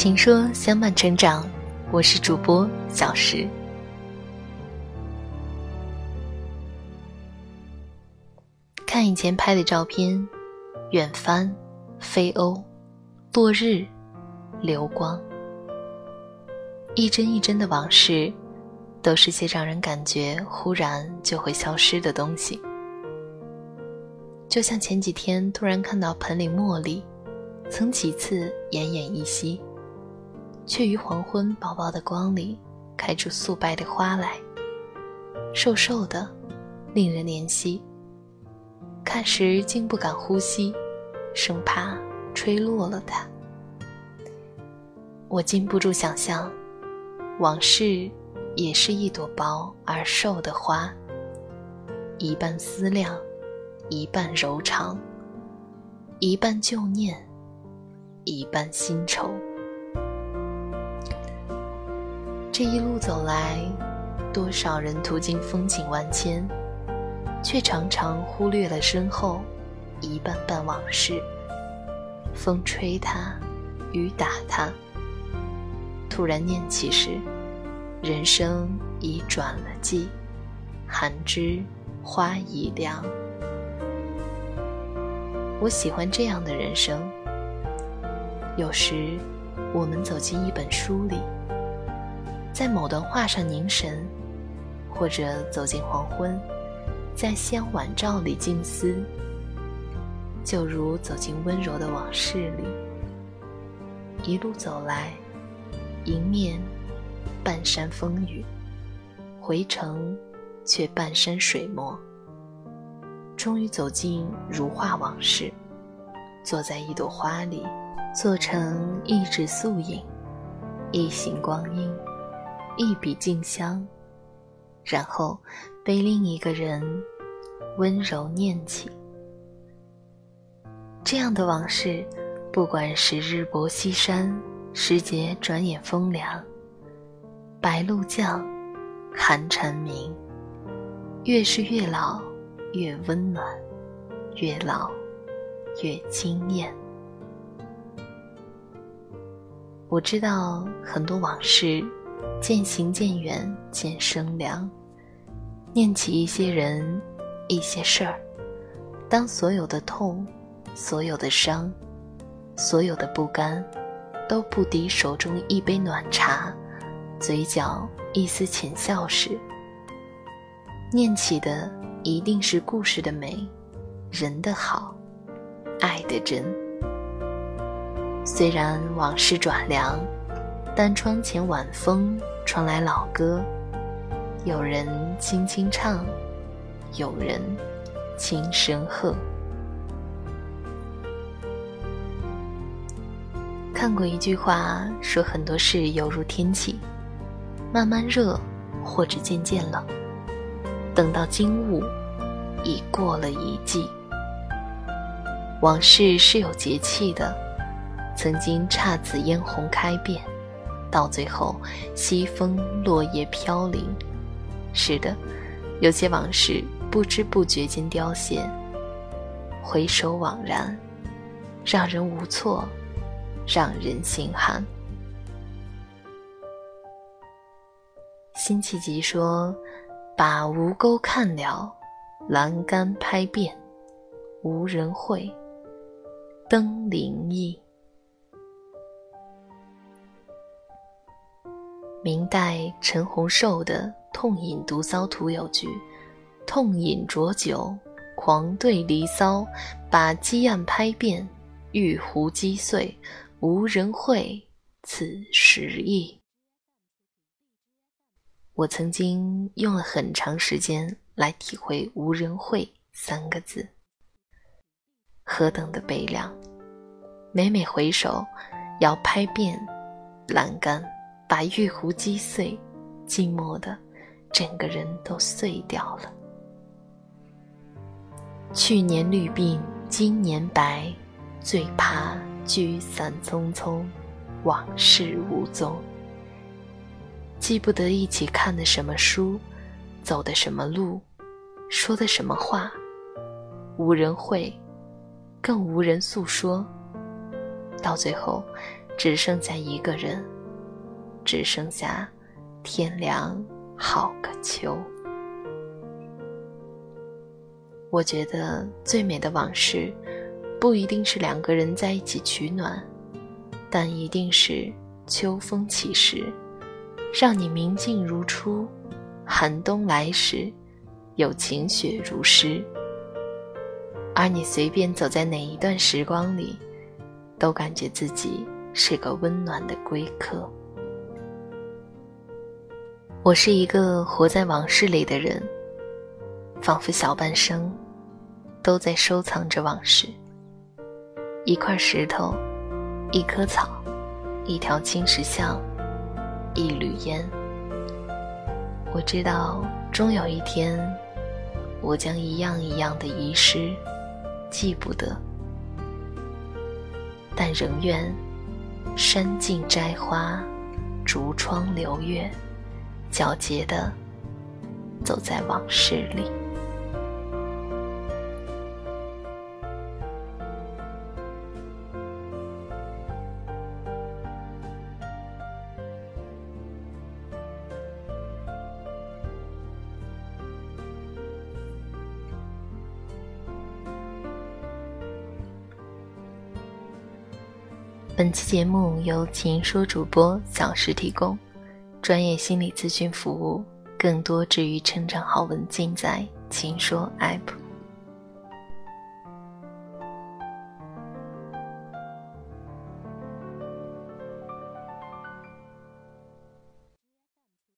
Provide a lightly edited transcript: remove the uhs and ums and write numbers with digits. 情说相伴成长，我是主播小石。看以前拍的照片，远帆、飞鸥、落日、流光，一帧一帧的往事，都是些让人感觉忽然就会消失的东西。就像前几天突然看到盆里茉莉，曾几次奄奄一息，却于黄昏薄薄的光里开出素白的花来，瘦瘦的，令人怜惜。看时竟不敢呼吸，生怕吹落了它。我禁不住想象，往事也是一朵薄而瘦的花，一半思量，一半柔肠，一半旧念，一半新愁。这一路走来，多少人途经风景万千，却常常忽略了身后一半半往事。风吹它，雨打它，突然念起时，人生已转了季，寒枝花已凉。我喜欢这样的人生。有时我们走进一本书里，在某段话上凝神，或者走进黄昏，在夕阳晚照里静思，就如走进温柔的往事里。一路走来，迎面半山风雨，回程却半山水墨。终于走进如画往事，坐在一朵花里，做成一纸素影，一行光阴，一笔静香，然后被另一个人温柔念起。这样的往事，不管时日薄西山，时节转眼风凉，白露降，寒蝉鸣，越是越老越温暖，越老越惊艳。我知道很多往事渐行渐远渐生凉，念起一些人一些事儿，当所有的痛，所有的伤，所有的不甘都不敌手中一杯暖茶，嘴角一丝浅笑时，念起的一定是故事的美，人的好，爱的真。虽然往事转凉，但窗前晚风传来老歌，有人轻轻唱，有人轻声和。看过一句话说，很多事犹如天气，慢慢热或者渐渐冷，等到今物已过了一季。往事是有节气的，曾经姹紫嫣红开遍，到最后西风落叶飘零。是的，有些往事不知不觉间凋谢，回首惘然，让人无措，让人心寒。辛弃疾说，把吴钩看了，栏杆拍遍，无人会，登临意。明代陈洪寿的《痛饮独骚图》有句，痛饮浊酒，狂对离骚，把激岸拍遍，玉壶击碎，无人会，此时意。我曾经用了很长时间来体会无人会三个字，何等的悲凉。每每回首，要拍遍栏杆，把玉壶击碎，寂寞的整个人都碎掉了。去年绿鬓今年白，最怕聚散匆匆，往事无踪。记不得一起看的什么书，走的什么路，说的什么话，无人会，更无人诉说。到最后只剩下一个人，只剩下天凉好个秋。我觉得最美的往事不一定是两个人在一起取暖，但一定是秋风起时，让你明镜如初，寒冬来时有晴雪如诗。而你随便走在哪一段时光里，都感觉自己是个温暖的归客。我是一个活在往事里的人，仿佛小半生都在收藏着往事。一块石头，一棵草，一条青石巷，一缕烟。我知道终有一天，我将一样一样的遗失，记不得，但仍愿山径摘花，竹窗流月，皎洁地走在往事里。本期节目由情说主播小石提供，专业心理咨询服务，更多治愈成长好文尽在情说App。